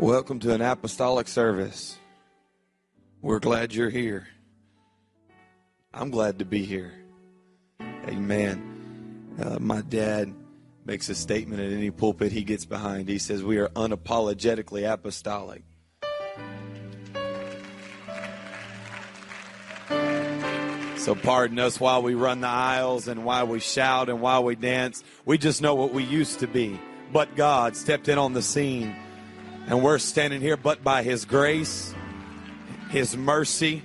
Welcome to an apostolic service. We're glad you're here. I'm glad to be here. Amen. My dad makes a statement at any pulpit he gets behind. He says, we are unapologetically apostolic. So pardon us while we run the aisles and while we shout and while we dance. We just know what we used to be. But God stepped in on the scene. And we're standing here but by His grace, His mercy,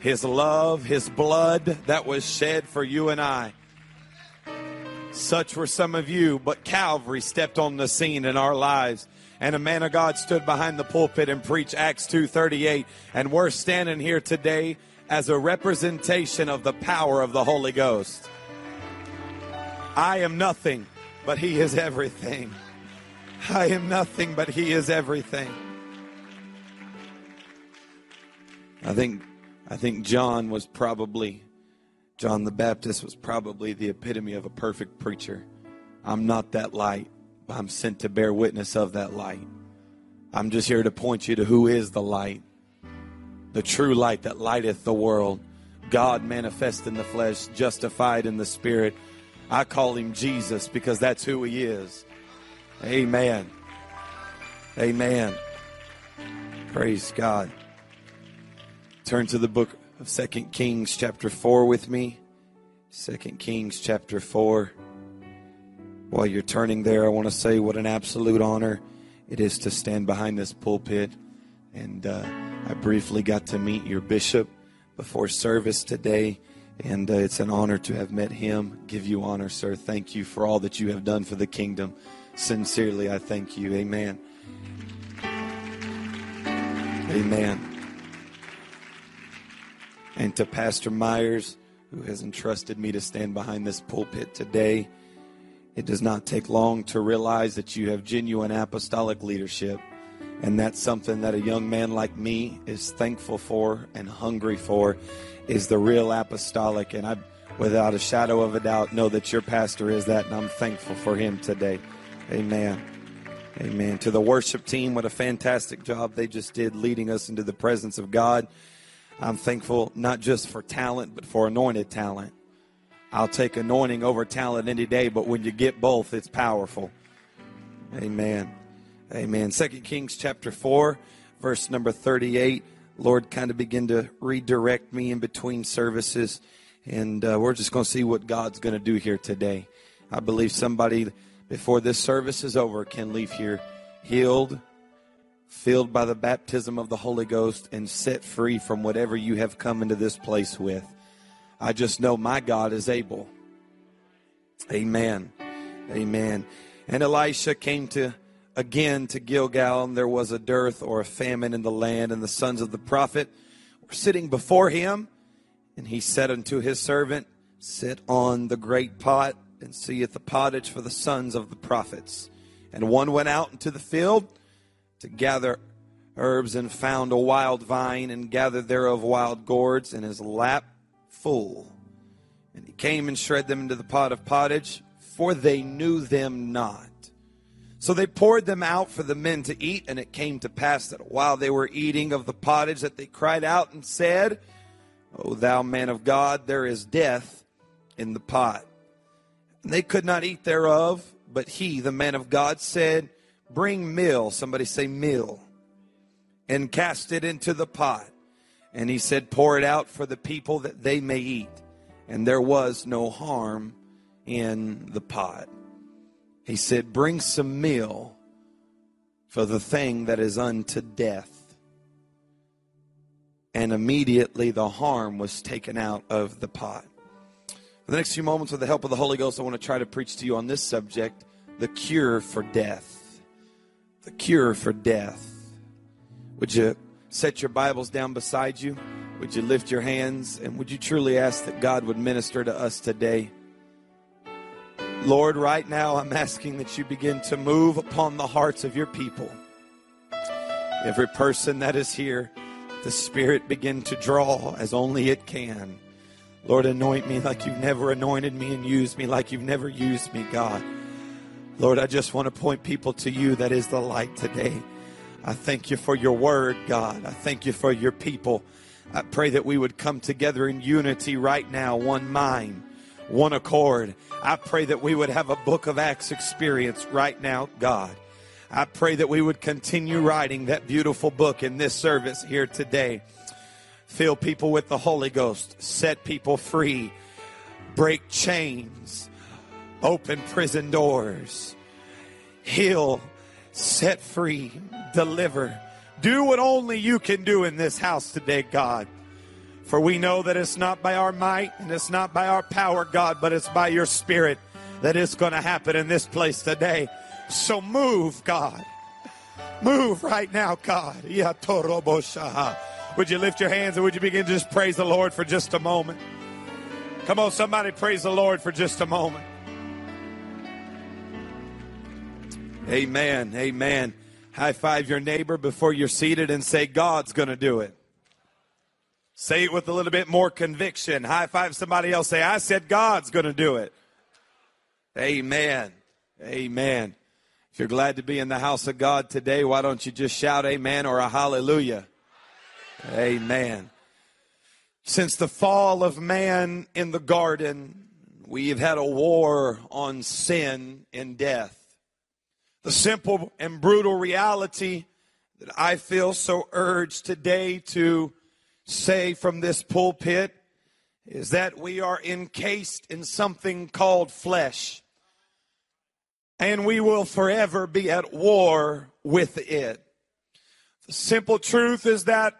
His love, His blood that was shed for you and I. Such were some of you, but Calvary stepped on the scene in our lives. And a man of God stood behind the pulpit and preached Acts 2:38. And we're standing here today as a representation of the power of the Holy Ghost. I am nothing, but He is everything. I am nothing, but He is everything. I think John the Baptist was probably the epitome of a perfect preacher. I'm not that light, but I'm sent to bear witness of that light. I'm just here to point you to who is the light, the true light that lighteth the world. God manifest in the flesh, justified in the spirit. I call Him Jesus because that's who He is. Amen. Amen. Praise God. Turn to the book of 2 Kings chapter 4 with me. 2 Kings chapter 4. While you're turning there, I want to say what an absolute honor it is to stand behind this pulpit. And I briefly got to meet your bishop before service today. And it's an honor to have met him. Give you honor, sir. Thank you for all that you have done for the kingdom. Sincerely, I thank you. Amen. Amen. And to Pastor Myers, who has entrusted me to stand behind this pulpit today, it does not take long to realize that you have genuine apostolic leadership. And that's something that a young man like me is thankful for and hungry for, is the real apostolic. And I, without a shadow of a doubt, know that your pastor is that, and I'm thankful for him today. Amen. Amen. To the worship team, what a fantastic job they just did leading us into the presence of God. I'm thankful not just for talent, but for anointed talent. I'll take anointing over talent any day, but when you get both, it's powerful. Amen. Amen. 2 Kings chapter 4, verse number 38. Lord, kind of begin to redirect me in between services, and we're just going to see what God's going to do here today. I believe somebody, before this service is over, can leave here healed, filled by the baptism of the Holy Ghost, and set free from whatever you have come into this place with. I just know my God is able. Amen. Amen. And Elisha came again to Gilgal, and there was a dearth or a famine in the land, and the sons of the prophet were sitting before him. And he said unto his servant, sit on the great pot, and seeth the pottage for the sons of the prophets. And one went out into the field to gather herbs, and found a wild vine, and gathered thereof wild gourds, and his lap full. And he came and shred them into the pot of pottage, for they knew them not. So they poured them out for the men to eat. And it came to pass that while they were eating of the pottage, that they cried out and said, O thou man of God, there is death in the pot. And they could not eat thereof, but he, the man of God, said, bring meal, somebody say meal, and cast it into the pot. And he said, pour it out for the people that they may eat. And there was no harm in the pot. He said, bring some meal for the thing that is unto death. And immediately the harm was taken out of the pot. For the next few moments, with the help of the Holy Ghost, I want to try to preach to you on this subject, the cure for death. The cure for death. Would you set your Bibles down beside you? Would you lift your hands? And would you truly ask that God would minister to us today? Lord, right now I'm asking that you begin to move upon the hearts of your people. Every person that is here, the Spirit begin to draw as only it can. Lord, anoint me like you've never anointed me, and use me like you've never used me, God. Lord, I just want to point people to you that is the light today. I thank you for your word, God. I thank you for your people. I pray that we would come together in unity right now, one mind, one accord. I pray that we would have a Book of Acts experience right now, God. I pray that we would continue writing that beautiful book in this service here today. Fill people with the Holy Ghost. Set people free. Break chains. Open prison doors. Heal. Set free. Deliver. Do what only you can do in this house today, God. For we know that it's not by our might and it's not by our power, God, but it's by your Spirit that it's going to happen in this place today. So move, God. Move right now, God. Would you lift your hands and would you begin to just praise the Lord for just a moment? Come on, somebody praise the Lord for just a moment. Amen. Amen. High five your neighbor before you're seated and say, God's going to do it. Say it with a little bit more conviction. High five somebody else. Say, I said God's going to do it. Amen. Amen. If you're glad to be in the house of God today, why don't you just shout amen or a hallelujah? Amen. Since the fall of man in the garden, we've had a war on sin and death. The simple and brutal reality that I feel so urged today to say from this pulpit is that we are encased in something called flesh, and we will forever be at war with it. The simple truth is that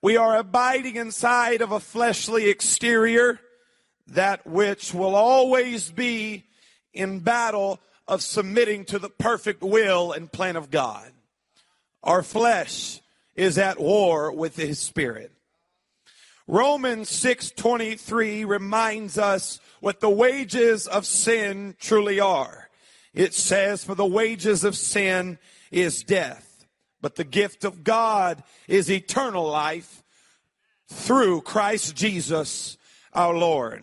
we are abiding inside of a fleshly exterior, that which will always be in battle of submitting to the perfect will and plan of God. Our flesh is at war with his Spirit. Romans 6:23 reminds us what the wages of sin truly are. It says, for the wages of sin is death, but the gift of God is eternal life through Christ Jesus our Lord.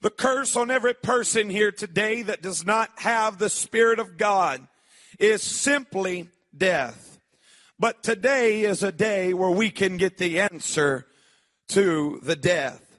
The curse on every person here today that does not have the Spirit of God is simply death. But today is a day where we can get the answer to the death.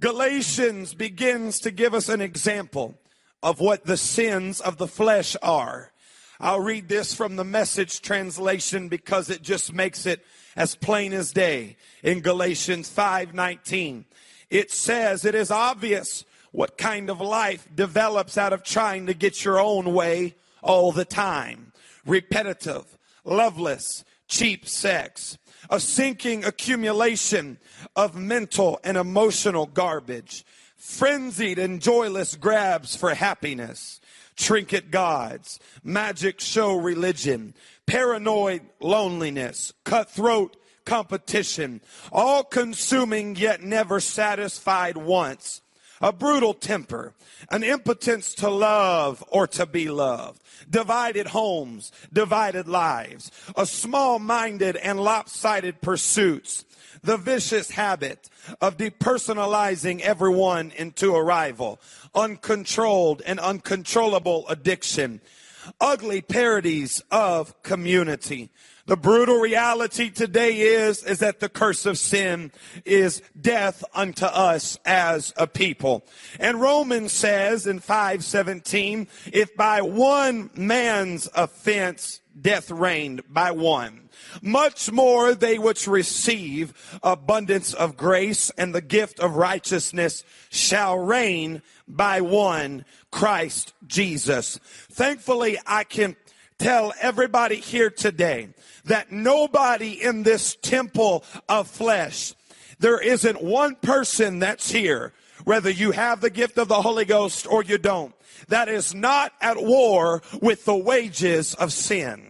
Galatians begins to give us an example of what the sins of the flesh are. I'll read this from the Message translation because it just makes it as plain as day. In Galatians 5:19, it says, it is obvious what kind of life develops out of trying to get your own way all the time. Repetitive, loveless, cheap sex, a sinking accumulation of mental and emotional garbage, frenzied and joyless grabs for happiness, trinket gods, magic show religion, paranoid loneliness, cutthroat competition, all-consuming yet never satisfied wants, a brutal temper, an impotence to love or to be loved, divided homes, divided lives, a small-minded and lopsided pursuits, the vicious habit of depersonalizing everyone into a rival, uncontrolled and uncontrollable addiction, ugly parodies of community. The brutal reality today is that the curse of sin is death unto us as a people. And Romans says in 5:17, if by one man's offense death reigned by one, much more they which receive abundance of grace and the gift of righteousness shall reign by one, Christ Jesus. Thankfully, I can tell everybody here today that nobody in this temple of flesh, there isn't one person that's here, whether you have the gift of the Holy Ghost or you don't, that is not at war with the wages of sin.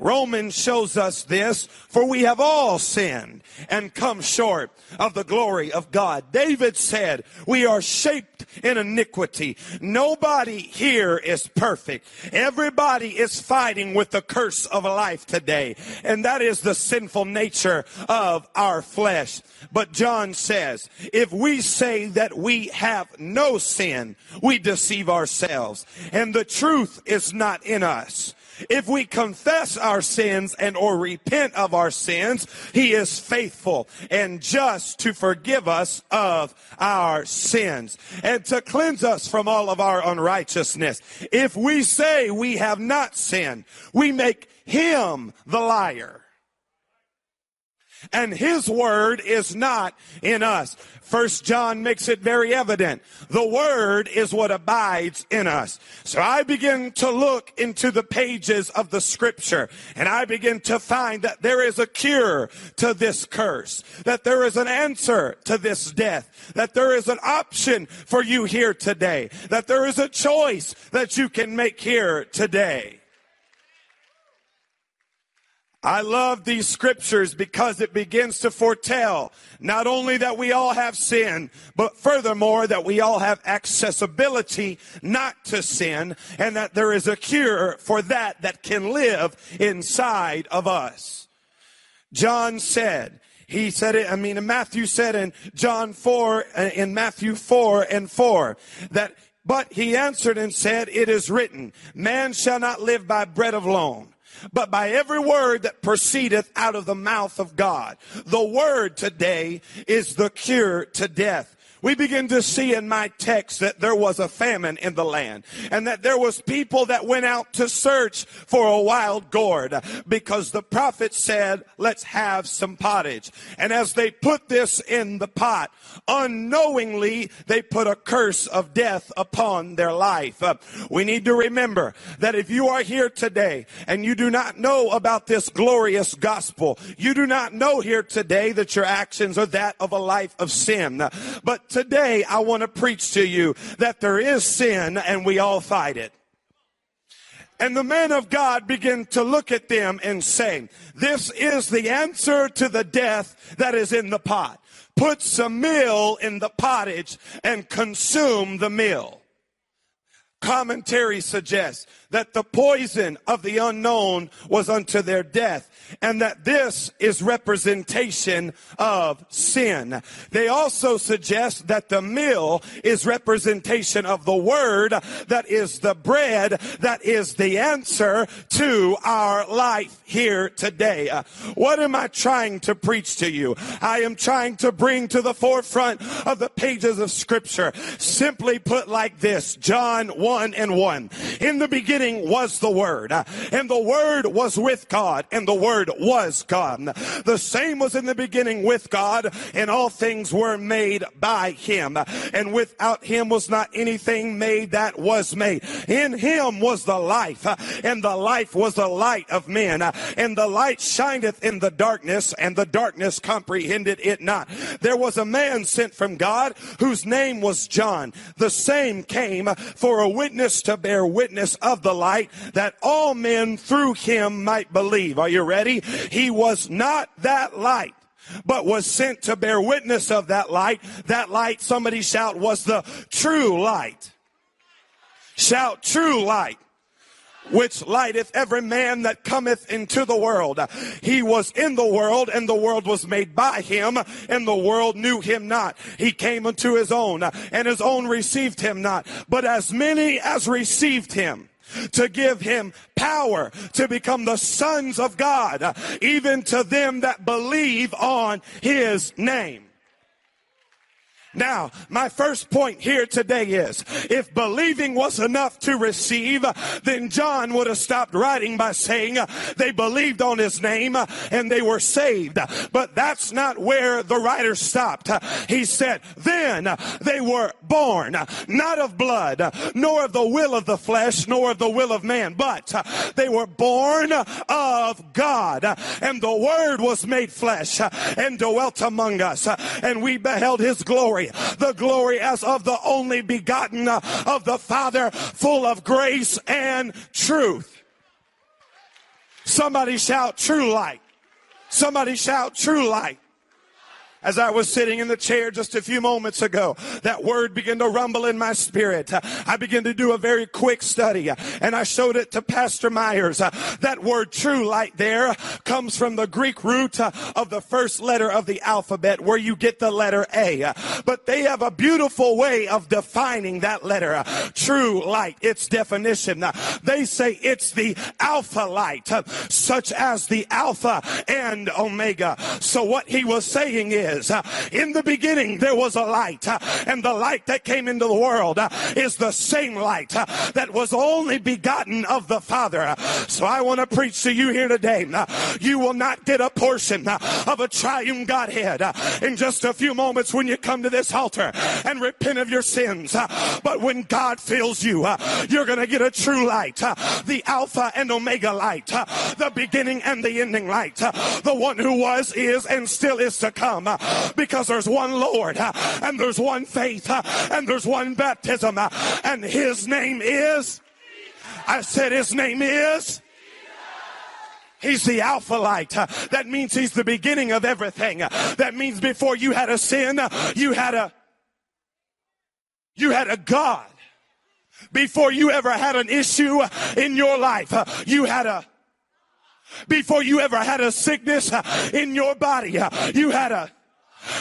Romans shows us this, for we have all sinned and come short of the glory of God. David said, we are shaped in iniquity. Nobody here is perfect. Everybody is fighting with the curse of life today, and that is the sinful nature of our flesh. But John says, if we say that we have no sin, we deceive ourselves, and the truth is not in us. If we confess our sins and or repent of our sins, he is faithful and just to forgive us of our sins and to cleanse us from all of our unrighteousness. If we say we have not sinned, we make him the liar, and his word is not in us. 1 John makes it very evident. The word is what abides in us. So I begin to look into the pages of the scripture, and I begin to find that there is a cure to this curse, that there is an answer to this death, that there is an option for you here today, that there is a choice that you can make here today. I love these scriptures because it begins to foretell not only that we all have sin, but furthermore that we all have accessibility not to sin, and that there is a cure for that that can live inside of us. John said, Matthew said in Matthew 4:4, that, but he answered and said, it is written, man shall not live by bread alone, but by every word that proceedeth out of the mouth of God. The word today is the cure to death. We begin to see in my text that there was a famine in the land, and that there was people that went out to search for a wild gourd, because the prophet said, let's have some pottage. And as they put this in the pot, unknowingly they put a curse of death upon their life. We need to remember that if you are here today and you do not know about this glorious gospel, you do not know here today that your actions are that of a life of sin. But today, I want to preach to you that there is sin and we all fight it. And the man of God began to look at them and say, this is the answer to the death that is in the pot. Put some meal in the pottage and consume the meal. Commentary suggests that the poison of the unknown was unto their death, and that this is representation of sin. They also suggest that the meal is representation of the word, that is the bread, that is the answer to our life here today. What am I trying to preach to you? I am trying to bring to the forefront of the pages of scripture, simply put like this, John 1:1. In the beginning was the word, and the word was with God, and the word was God. The same was in the beginning with God, and all things were made by him, and without him was not anything made that was made. In him was the life, and the life was the light of men, and the light shineth in the darkness, and the darkness comprehended it not. There was a man sent from God whose name was John. The same came for a witness, to bear witness of the light, that all men through him might believe. Are you ready? He was not that light, but was sent to bear witness of that light. That light, somebody shout, was the true light. Shout, true light, which lighteth every man that cometh into the world. He was in the world, and the world was made by him, and the world knew him not. He came unto his own, and his own received him not. But as many as received him, to give him power to become the sons of God, even to them that believe on his name. Now, my first point here today is, if believing was enough to receive, then John would have stopped writing by saying they believed on his name and they were saved. But that's not where the writer stopped. He said, then they were born, not of blood, nor of the will of the flesh, nor of the will of man, but they were born of God. And the word was made flesh and dwelt among us, and we beheld his glory. The glory as of the only begotten of the Father, full of grace and truth. Somebody shout, true light. Somebody shout, true light. As I was sitting in the chair just a few moments ago, that word began to rumble in my spirit. I began to do a very quick study, and I showed it to Pastor Myers. That word true light there comes from the Greek root of the first letter of the alphabet, where you get the letter A. But they have a beautiful way of defining that letter. True light, its definition. They say it's the alpha light, such as the alpha and omega. So what he was saying is, in the beginning there was a light, and the light that came into the world is the same light that was only begotten of the Father. So I want to preach to you here today. You will not get a portion of a triune Godhead in just a few moments when you come to this altar and repent of your sins. But when God fills you, you're going to get a true light, the Alpha and Omega light, the beginning and the ending light, the one who was, is, and still is to come, because there's one Lord, and there's one faith, and there's one baptism, and his name is, I said his name is, he's the alpha light. That means he's the beginning of everything. That means before you had a sin, you had a God. Before you ever had an issue in your life, you had a. Before you ever had a sickness in your body, you had a.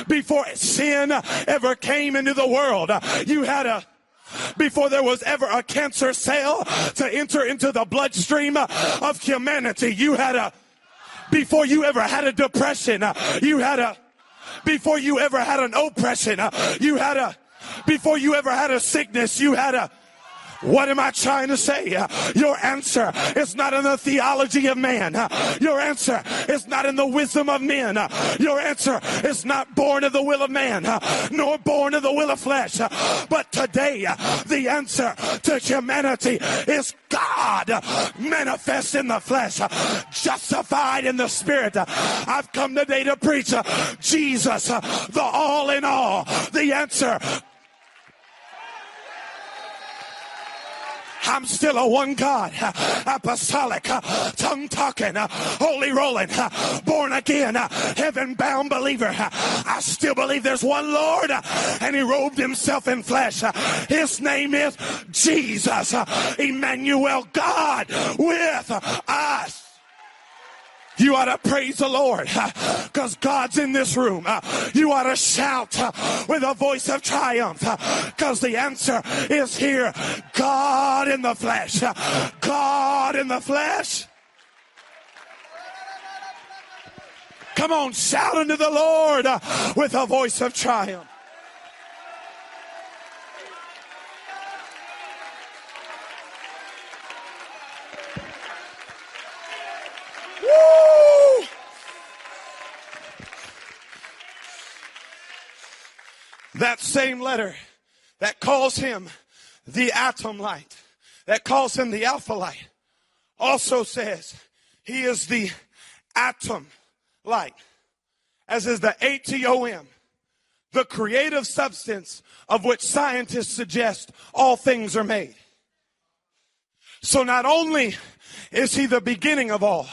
Before sin ever came into the world, you had a. Before there was ever a cancer cell to enter into the bloodstream of humanity, you had a. Before you ever had a depression, you had a. Before you ever had an oppression, you had a. Before you ever had a sickness, you had a. What am I trying to say? Your answer is not in the theology of man. Your answer is not in the wisdom of men. Your answer is not born of the will of man, nor born of the will of flesh. But today, the answer to humanity is God manifest in the flesh, justified in the spirit. I've come today to preach Jesus, the all in all, the answer. I'm still a one God, apostolic, tongue-talking, holy rolling, born again, heaven-bound believer. I still believe there's one Lord, and he robed himself in flesh. His name is Jesus, Emmanuel, God with us. You ought to praise the Lord, because God's in this room. You ought to shout with a voice of triumph, because the answer is here. God in the flesh. God in the flesh. Come on, shout unto the Lord with a voice of triumph. Woo! That same letter that calls him the atom light, that calls him the alpha light, also says he is the atom light, as is the atom, the creative substance of which scientists suggest all things are made. So not only is he the beginning of all,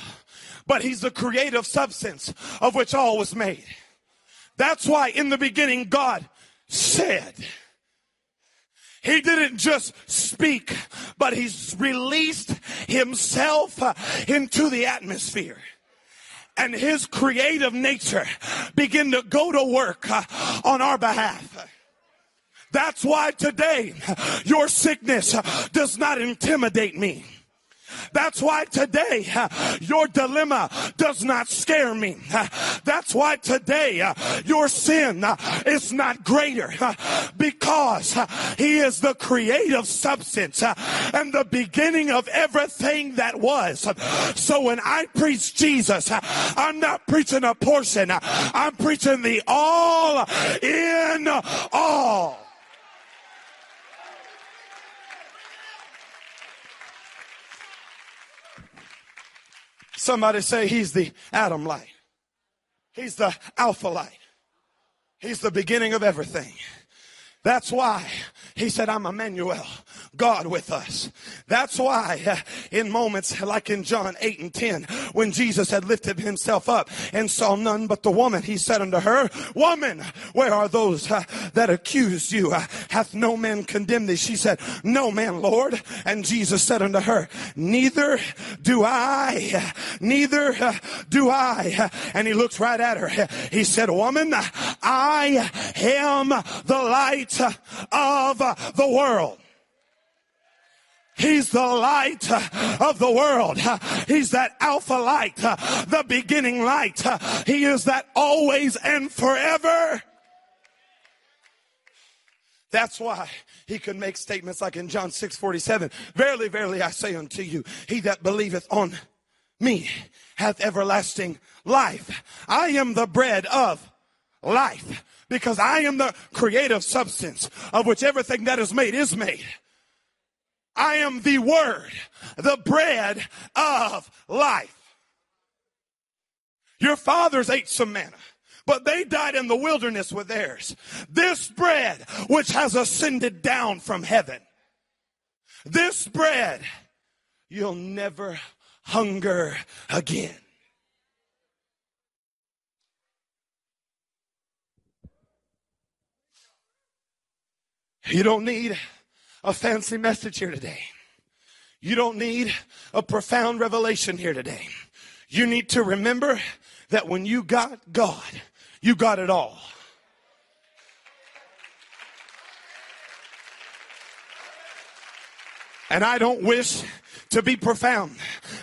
but he's the creative substance of which all was made. That's why in the beginning God said. He didn't just speak, but he's released himself into the atmosphere. And his creative nature began to go to work on our behalf. That's why today your sickness does not intimidate me. That's why today your dilemma does not scare me. That's why today your sin is not greater, because he is the creative substance and the beginning of everything that was. So when I preach Jesus, I'm not preaching a portion. I'm preaching the all in all. Somebody say he's the atom light. He's the alpha light. He's the beginning of everything. That's why he said, I'm Emmanuel, God with us. That's why in moments like in John 8 and 10, when Jesus had lifted himself up and saw none but the woman, he said unto her, Woman, where are those that accused you? Hath no man condemned thee? She said, No man, Lord. And Jesus said unto her, Neither do I. And he looked right at her. He said, Woman, I am the light of the world. He's the light of the world. He's that alpha light, the beginning light. He is that always and forever. That's why he could make statements like in John 6:47, Verily, verily, I say unto you, he that believeth on me hath everlasting life. I am the bread of life, because I am the creative substance of which everything that is made is made. I am the word, the bread of life. Your fathers ate some manna, but they died in the wilderness with theirs. This bread which has ascended down from heaven, this bread, you'll never hunger again. You don't need a fancy message here today. You don't need a profound revelation here today. You need to remember that when you got God, you got it all. And I don't wish to be profound,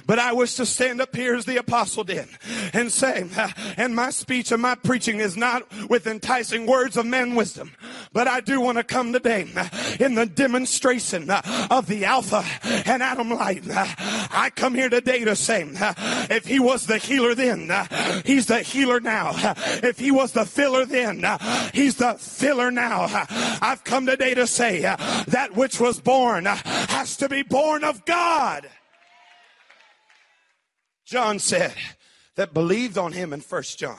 but I wish to stand up here as the apostle did and say, and my speech and my preaching is not with enticing words of man's wisdom, but I do want to come today in the demonstration of the Alpha and Adam light. I come here today to say, if he was the healer then, he's the healer now. If he was the filler then, he's the filler now. I've come today to say that which was born has to be born of God. John said that believed on him in 1 John.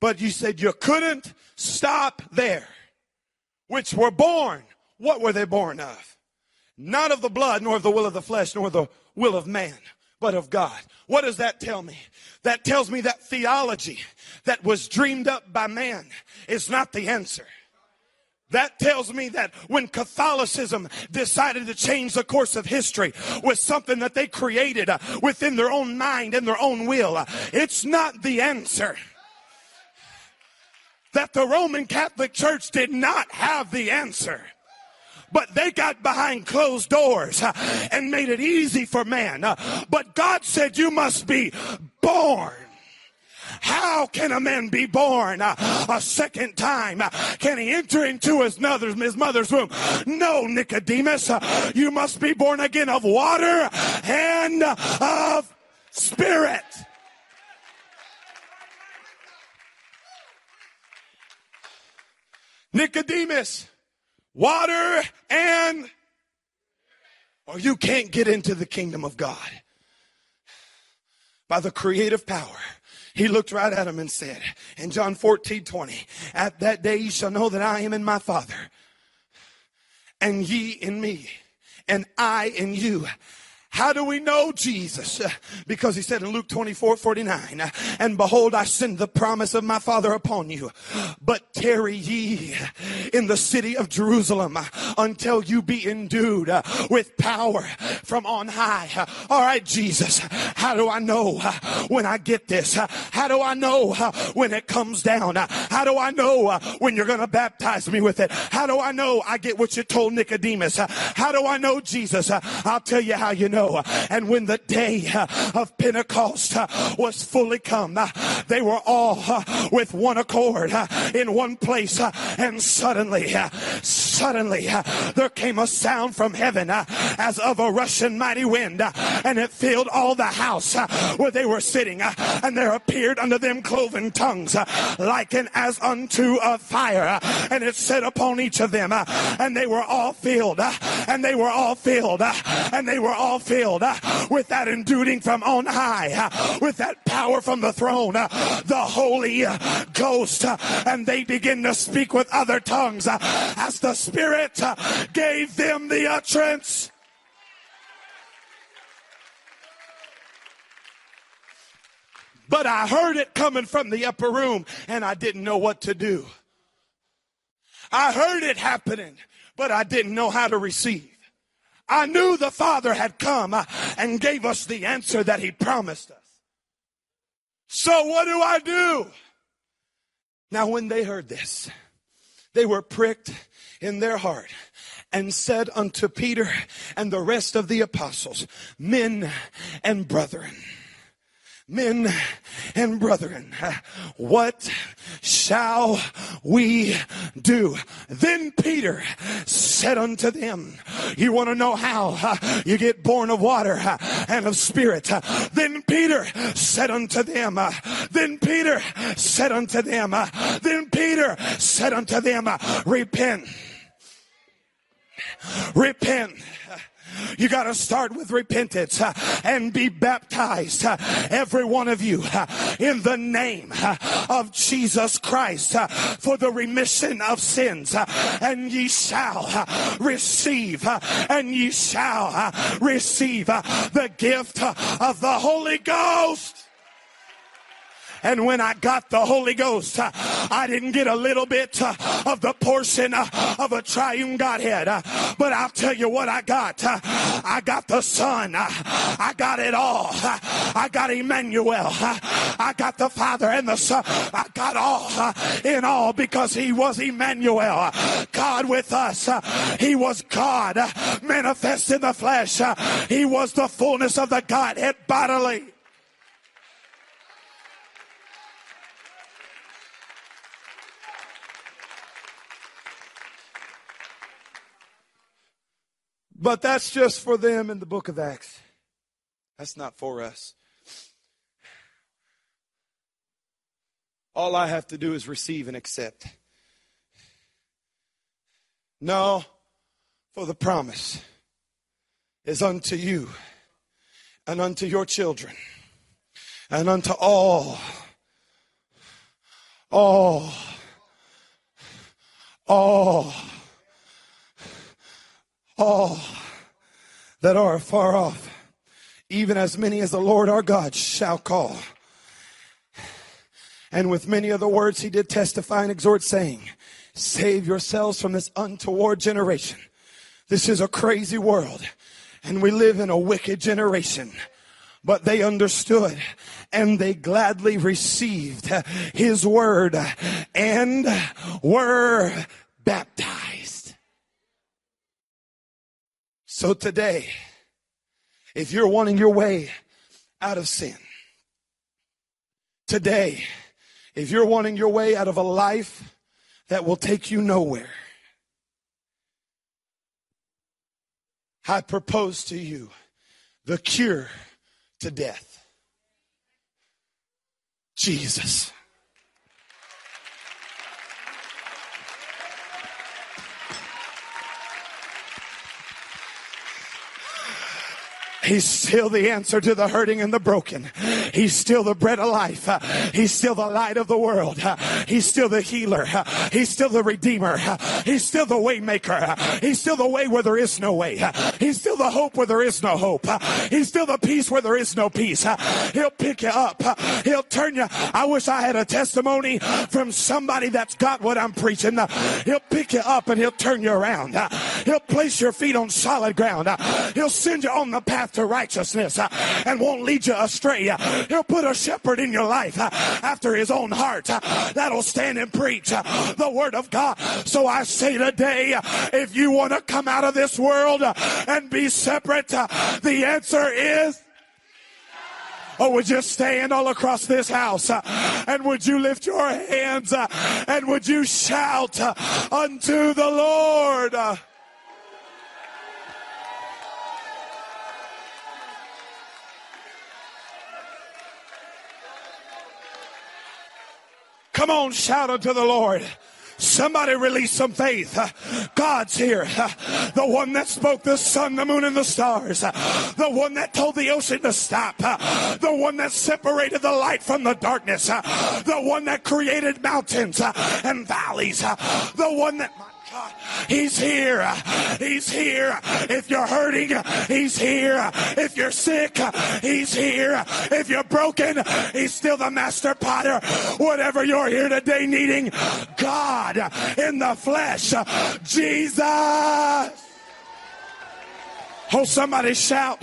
But you said you couldn't stop there. Which were born. What were they born of? Not of the blood, nor of the will of the flesh, nor the will of man, but of God. What does that tell me? That tells me that theology that was dreamed up by man is not the answer. That tells me that when Catholicism decided to change the course of history with something that they created within their own mind and their own will, it's not the answer. That the Roman Catholic Church did not have the answer. But they got behind closed doors and made it easy for man. But God said you must be born. How can a man be born a second time? Can he enter into his mother's womb? No, Nicodemus, you must be born again of water and of spirit. Nicodemus, water and... or you can't get into the kingdom of God. By the creative power, he looked right at him and said, in John 14:20, at that day ye shall know that I am in my Father, and ye in me, and I in you. How do we know Jesus? Because he said in Luke 24:49, and behold, I send the promise of my Father upon you, but tarry ye in the city of Jerusalem until you be endued with power from on high. All right, Jesus, how do I know when I get this? How do I know when it comes down? How do I know when you're going to baptize me with it? How do I know I get what you told Nicodemus? How do I know, Jesus? I'll tell you how you know. And when the day of Pentecost was fully come, they were all with one accord in one place. And suddenly there came a sound from heaven as of a rushing mighty wind, and it filled all the house where they were sitting, and there appeared unto them cloven tongues likened as unto a fire, and it set upon each of them, and they were all filled, and they were all filled, and they were all filled with that enduing from on high, with that power from the throne, the Holy Ghost, and they begin to speak with other tongues as the Spirit gave them the utterance. But I heard it coming from the upper room, and I didn't know what to do. I heard it happening, but I didn't know how to receive. I knew the Father had come and gave us the answer that he promised us. So what do I do? Now, when they heard this, they were pricked in their heart and said unto Peter and the rest of the apostles, men and brethren, men and brethren, what shall we do? Then Peter said unto them, you want to know how you get born of water and of spirit? Then Peter said unto them, then Peter said unto them, then Peter said unto them, repent. Repent. You got to start with repentance and be baptized, every one of you, in the name of Jesus Christ for the remission of sins, and ye shall receive, and ye shall receive the gift of the Holy Ghost. And when I got the Holy Ghost, I didn't get a little bit of the portion of a triune Godhead. But I'll tell you what I got. I got the Son. I got it all. I got Emmanuel. I got the Father and the Son. I got all in all, because he was Emmanuel, God with us. He was God manifest in the flesh. He was the fullness of the Godhead bodily. But that's just for them in the book of Acts. That's not for us. All I have to do is receive and accept. No, for the promise is unto you and unto your children and unto all that are far off, even as many as the Lord our God shall call. And with many other words he did testify and exhort, saying, save yourselves from this untoward generation. This is a crazy world, and we live in a wicked generation. But they understood, and they gladly received his word, and were baptized. So today, if you're wanting your way out of sin, today, if you're wanting your way out of a life that will take you nowhere, I propose to you the cure to death. Jesus. He's still the answer to the hurting and the broken. He's still the bread of life. He's still the light of the world. He's still the healer. He's still the redeemer. He's still the way maker. He's still the way where there is no way. He's still the hope where there is no hope. He's still the peace where there is no peace. He'll pick you up. He'll turn you. I wish I had a testimony from somebody that's got what I'm preaching. He'll pick you up and he'll turn you around. He'll place your feet on solid ground. He'll send you on the path to righteousness and won't lead you astray. He'll put a shepherd in your life after his own heart that'll stand and preach the word of God. So I say today, if you want to come out of this world and be separate, the answer is, oh, would you stand all across this house, and would you lift your hands, and would you shout unto the Lord? Come on, shout unto the Lord. Somebody release some faith. God's here. The one that spoke the sun, the moon, and the stars. The one that told the ocean to stop. The one that separated the light from the darkness. The one that created mountains and valleys. The one that... He's here. He's here. If you're hurting, he's here. If you're sick, he's here. If you're broken, he's still the master potter. Whatever you're here today needing, God in the flesh, Jesus. Oh, somebody shout.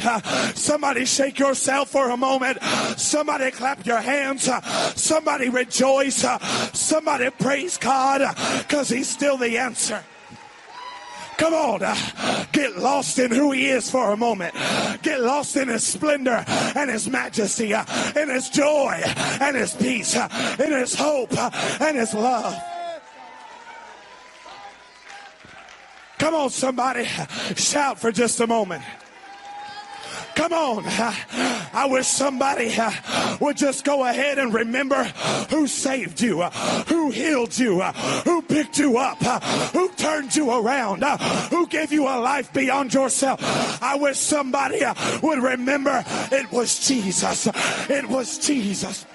Somebody shake yourself for a moment. Somebody clap your hands. Somebody rejoice. Somebody praise God because he's still the answer. Come on, get lost in who he is for a moment. Get lost in his splendor and his majesty, in his joy and his peace, in his hope and his love. Come on, somebody, shout for just a moment. Come on. I wish somebody would just go ahead and remember who saved you, who healed you, who picked you up, who turned you around, who gave you a life beyond yourself. I wish somebody would remember it was Jesus. It was Jesus.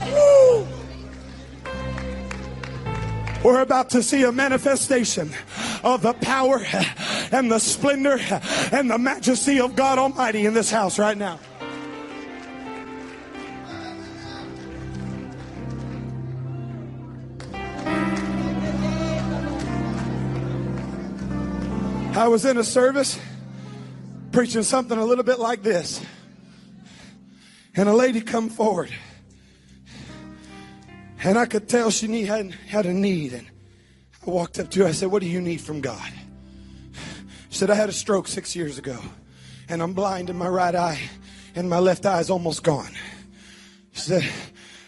Woo. We're about to see a manifestation of the power and the splendor and the majesty of God Almighty in this house right now. I was in a service preaching something a little bit like this, and a lady come forward, and I could tell she had a need, and I walked up to her. I said, "What do you need from God?" She said, "I had a stroke 6 years ago, and I'm blind in my right eye, and my left eye is almost gone." She said,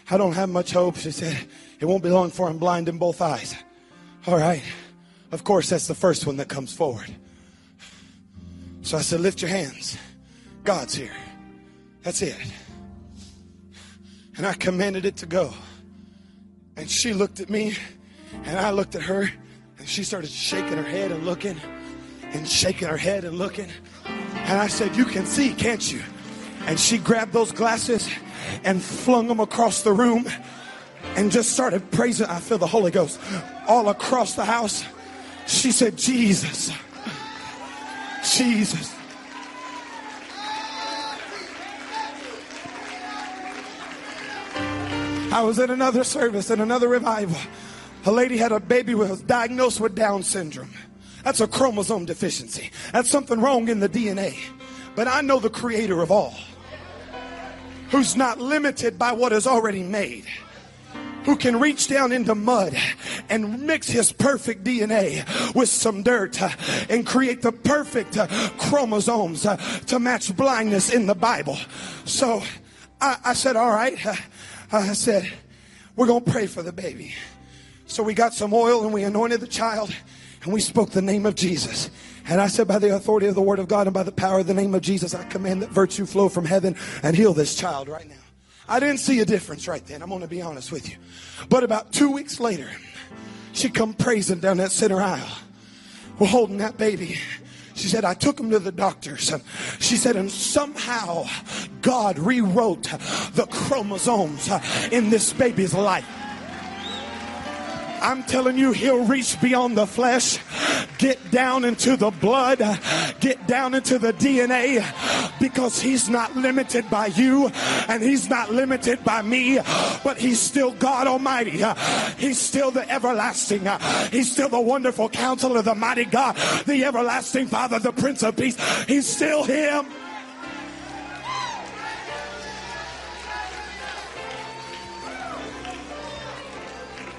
"I don't have much hope." She said, "It won't be long before I'm blind in both eyes." All right. Of course, that's the first one that comes forward. So I said, "Lift your hands. God's here. That's it." And I commanded it to go. And she looked at me, and I looked at her, and she started shaking her head and looking, and shaking her head and looking. And I said, "You can see, can't you?" And she grabbed those glasses and flung them across the room and just started praising. I feel the Holy Ghost all across the house. She said, "Jesus, Jesus." I was in another service, in another revival. A lady had a baby who was diagnosed with Down syndrome. That's a chromosome deficiency. That's something wrong in the DNA. But I know the creator of all, who's not limited by what is already made, who can reach down into mud and mix his perfect DNA with some dirt and create the perfect chromosomes to match blindness in the Bible. So I said, "All right." I said, "We're going to pray for the baby." So we got some oil and we anointed the child and we spoke the name of Jesus. And I said, "By the authority of the word of God and by the power of the name of Jesus, I command that virtue flow from heaven and heal this child right now." I didn't see a difference right then. I'm going to be honest with you. But about 2 weeks later, she come praising down that center aisle. We're holding that baby. She said, "I took him to the doctors." She said, "And somehow God rewrote the chromosomes in this baby's life." I'm telling you, he'll reach beyond the flesh, get down into the blood, get down into the DNA, because he's not limited by you and he's not limited by me, but he's still God Almighty. He's still the everlasting. He's still the wonderful counselor, the mighty God, the everlasting Father, the Prince of Peace. He's still him.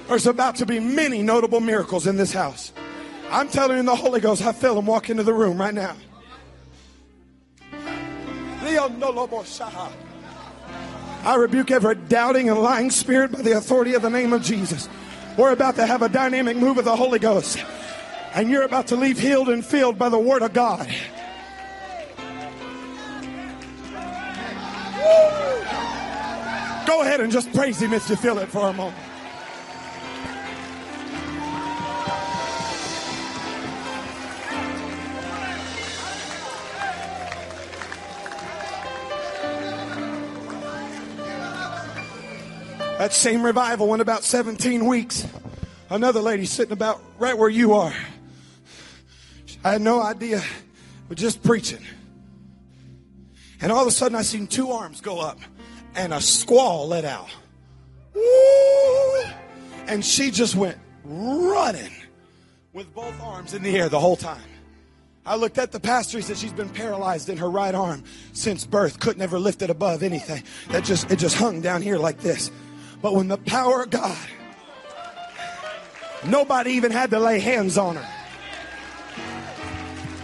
There's about to be many notable miracles in this house. I'm telling you, the Holy Ghost, I feel him walk into the room right now. I rebuke every doubting and lying spirit by the authority of the name of Jesus. We're about to have a dynamic move of the Holy Ghost. And you're about to leave healed and filled by the Word of God. Woo! Go ahead and just praise Him if you feel it for a moment. That same revival went about 17 weeks. Another lady sitting about right where you are. I had no idea, but just preaching. And all of a sudden I seen two arms go up and a squall let out. Woo! And she just went running with both arms in the air the whole time. I looked at the pastor. He said she's been paralyzed in her right arm since birth. Couldn't ever lift it above anything. It just hung down here like this. But when the power of God, nobody even had to lay hands on her.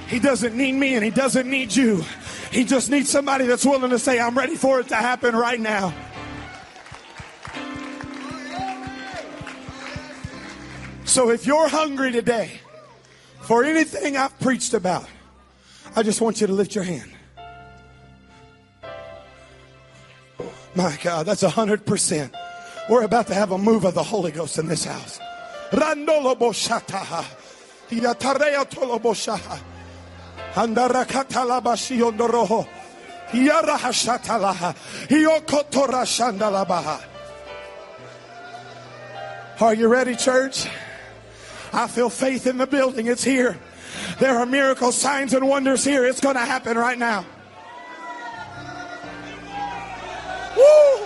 He doesn't need me and He doesn't need you. He just needs somebody that's willing to say, I'm ready for it to happen right now. So if you're hungry today for anything I've preached about, I just want you to lift your hand. My God, that's 100%. We're about to have a move of the Holy Ghost in this house. Are you ready, church? I feel faith in the building. It's here. There are miracles, signs, and wonders here. It's going to happen right now. Woo!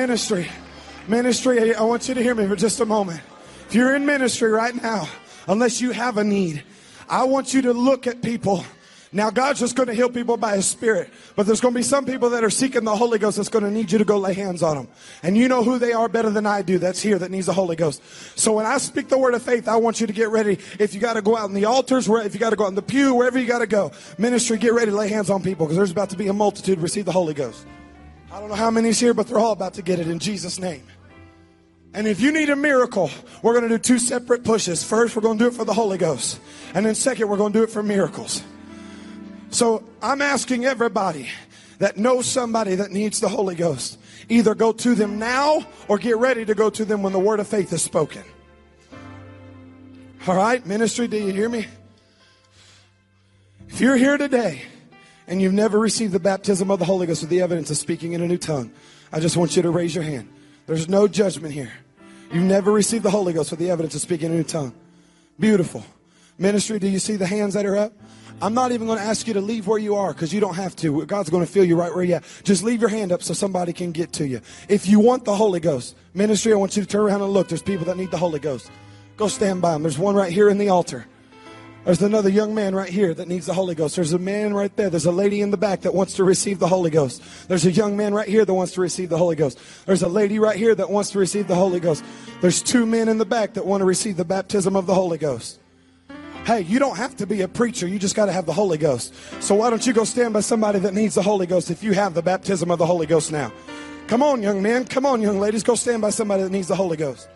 Ministry, I want you to hear me for just a moment. If you're in ministry right now, unless you have a need, I want you to look at people. Now, God's just going to heal people by His Spirit, but there's going to be some people that are seeking the Holy Ghost that's going to need you to go lay hands on them. And you know who they are better than I do that's here that needs the Holy Ghost. So when I speak the word of faith, I want you to get ready. If you got to go out in the altars, if you got to go out in the pew, wherever you got to go, ministry, get ready to lay hands on people because there's about to be a multitude receive the Holy Ghost. I don't know how many's here, but they're all about to get it in Jesus' name. And if you need a miracle, we're going to do two separate pushes. First, we're going to do it for the Holy Ghost. And then second, we're going to do it for miracles. So I'm asking everybody that knows somebody that needs the Holy Ghost, either go to them now or get ready to go to them when the word of faith is spoken. All right, ministry, do you hear me? If you're here today and you've never received the baptism of the Holy Ghost with the evidence of speaking in a new tongue, I just want you to raise your hand. There's no judgment here. You've never received the Holy Ghost with the evidence of speaking in a new tongue. Beautiful. Ministry, do you see the hands that are up? I'm not even going to ask you to leave where you are because you don't have to. God's going to fill you right where you're at. Just leave your hand up so somebody can get to you. If you want the Holy Ghost, ministry, I want you to turn around and look. There's people that need the Holy Ghost. Go stand by them. There's one right here in the altar. There's another young man right here that needs the Holy Ghost. There's a man right there. There's a lady in the back that wants to receive the Holy Ghost. There's a young man right here that wants to receive the Holy Ghost. There's a lady right here that wants to receive the Holy Ghost. There's two men in the back that want to receive the baptism of the Holy Ghost. Hey, you don't have to be a preacher. You just got to have the Holy Ghost. So why don't you go stand by somebody that needs the Holy Ghost if you have the baptism of the Holy Ghost now? Come on, young men. Come on, young ladies. Go stand by somebody that needs the Holy Ghost.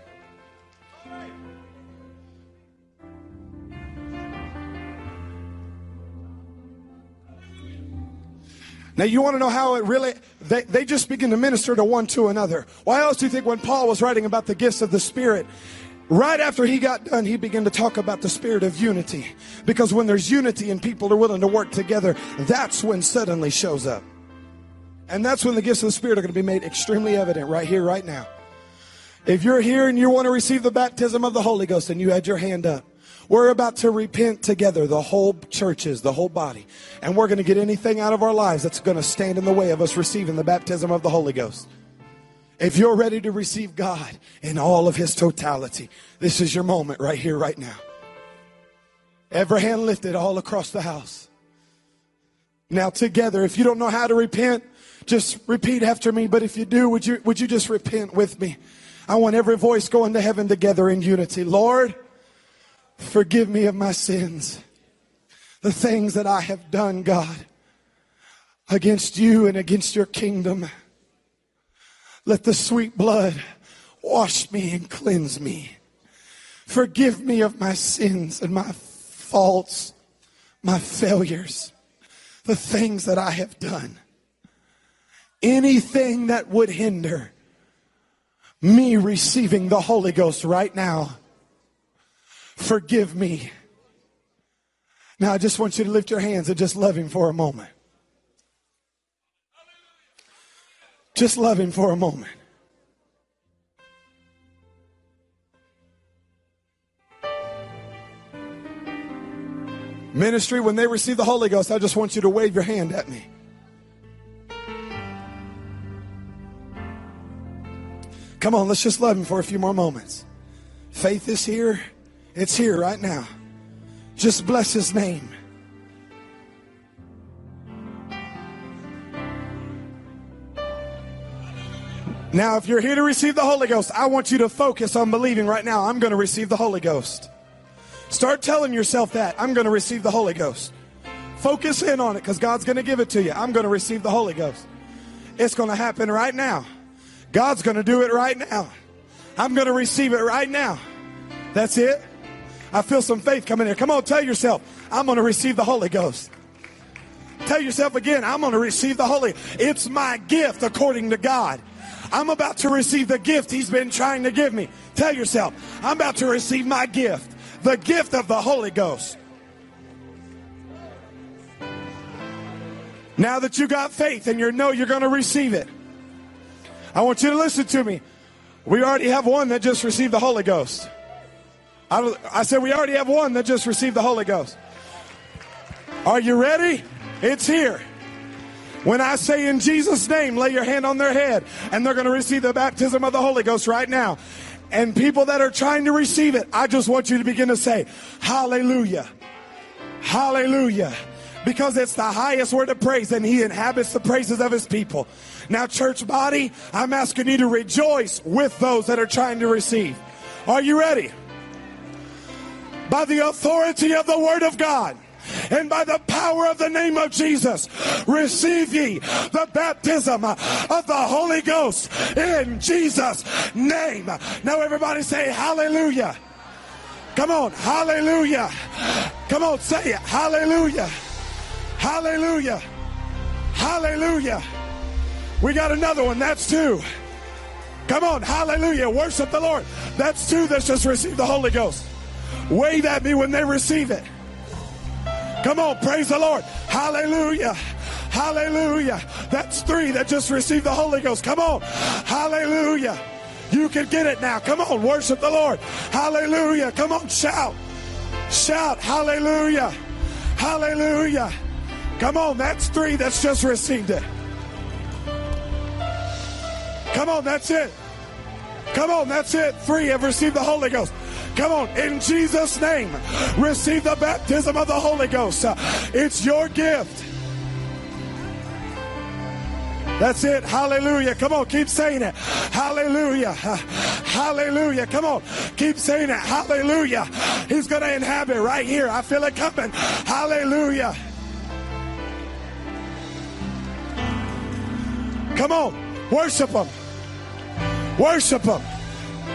Now, you want to know how it really, they just begin to minister to one to another. Why else do you think when Paul was writing about the gifts of the Spirit, right after he got done, he began to talk about the spirit of unity? Because when there's unity and people are willing to work together, that's when suddenly shows up. And that's when the gifts of the Spirit are going to be made extremely evident right here, right now. If you're here and you want to receive the baptism of the Holy Ghost and you had your hand up, we're about to repent together, the whole churches, the whole body. And we're going to get anything out of our lives that's going to stand in the way of us receiving the baptism of the Holy Ghost. If you're ready to receive God in all of His totality, this is your moment right here, right now. Every hand lifted all across the house. Now together, if you don't know how to repent, just repeat after me. But if you do, would you just repent with me? I want every voice going to heaven together in unity. Lord, Forgive me of my sins, the things that I have done, God, against you and against your kingdom. Let the sweet blood wash me and cleanse me. Forgive me of my sins and my faults, my failures, the things that I have done. Anything that would hinder me receiving the Holy Ghost right now, forgive me. Now I just want you to lift your hands and just love him for a moment. Just love him for a moment. Ministry, when they receive the Holy Ghost, I just want you to wave your hand at me. Come on, let's just love him for a few more moments. Faith is here. It's here right now. Just bless his name. Now, if you're here to receive the Holy Ghost, I want you to focus on believing right now, I'm going to receive the Holy Ghost. Start telling yourself that. I'm going to receive the Holy Ghost. Focus in on it because God's going to give it to you. I'm going to receive the Holy Ghost. It's going to happen right now. God's going to do it right now. I'm going to receive it right now. That's it. I feel some faith coming here. Come on, tell yourself, I'm going to receive the Holy Ghost. Tell yourself again, I'm going to receive the Holy Ghost. It's my gift according to God. I'm about to receive the gift he's been trying to give me. Tell yourself, I'm about to receive my gift, the gift of the Holy Ghost. Now that you got faith and you know you're going to receive it, I want you to listen to me. We already have one that just received the Holy Ghost. I said we already have one that just received the Holy Ghost. Are you ready? It's here. When I say in Jesus' name, lay your hand on their head, and they're going to receive the baptism of the Holy Ghost right now. And people that are trying to receive it, I just want you to begin to say, hallelujah, hallelujah, because it's the highest word of praise, and he inhabits the praises of his people. Now, church body, I'm asking you to rejoice with those that are trying to receive. Are you ready? By the authority of the word of God, and by the power of the name of Jesus, receive ye the baptism of the Holy Ghost in Jesus' name. Now everybody say hallelujah. Come on, hallelujah. Come on, say it. Hallelujah. Hallelujah. Hallelujah. We got another one. That's two. Come on, hallelujah. Worship the Lord. That's two that's just received the Holy Ghost. Wave at me when they receive it. Come on, praise the Lord. Hallelujah. Hallelujah. That's three that just received the Holy Ghost. Come on. Hallelujah. You can get it now. Come on, worship the Lord. Hallelujah. Come on, shout. Shout. Hallelujah. Hallelujah. Come on, that's three that's just received it. Come on, that's it. Come on, that's it. Three have received the Holy Ghost. Come on, in Jesus' name, receive the baptism of the Holy Ghost. It's your gift. That's it. Hallelujah. Come on, keep saying it. Hallelujah. Hallelujah. Come on, keep saying it. Hallelujah. He's going to inhabit right here. I feel it coming. Hallelujah. Come on, worship him. Worship him.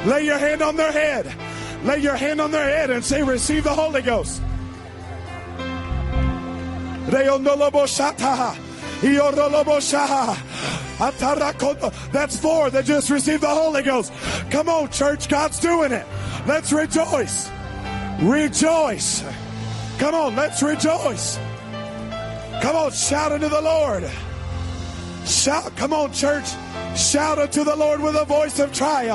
Lay your hand on their head. Lay your hand on their head and say, receive the Holy Ghost. That's four that just received the Holy Ghost. Come on, church, God's doing it. Let's rejoice. Rejoice. Come on, let's rejoice. Come on, shout unto the Lord. Shout, come on, church. Shout unto the Lord with a voice of triumph.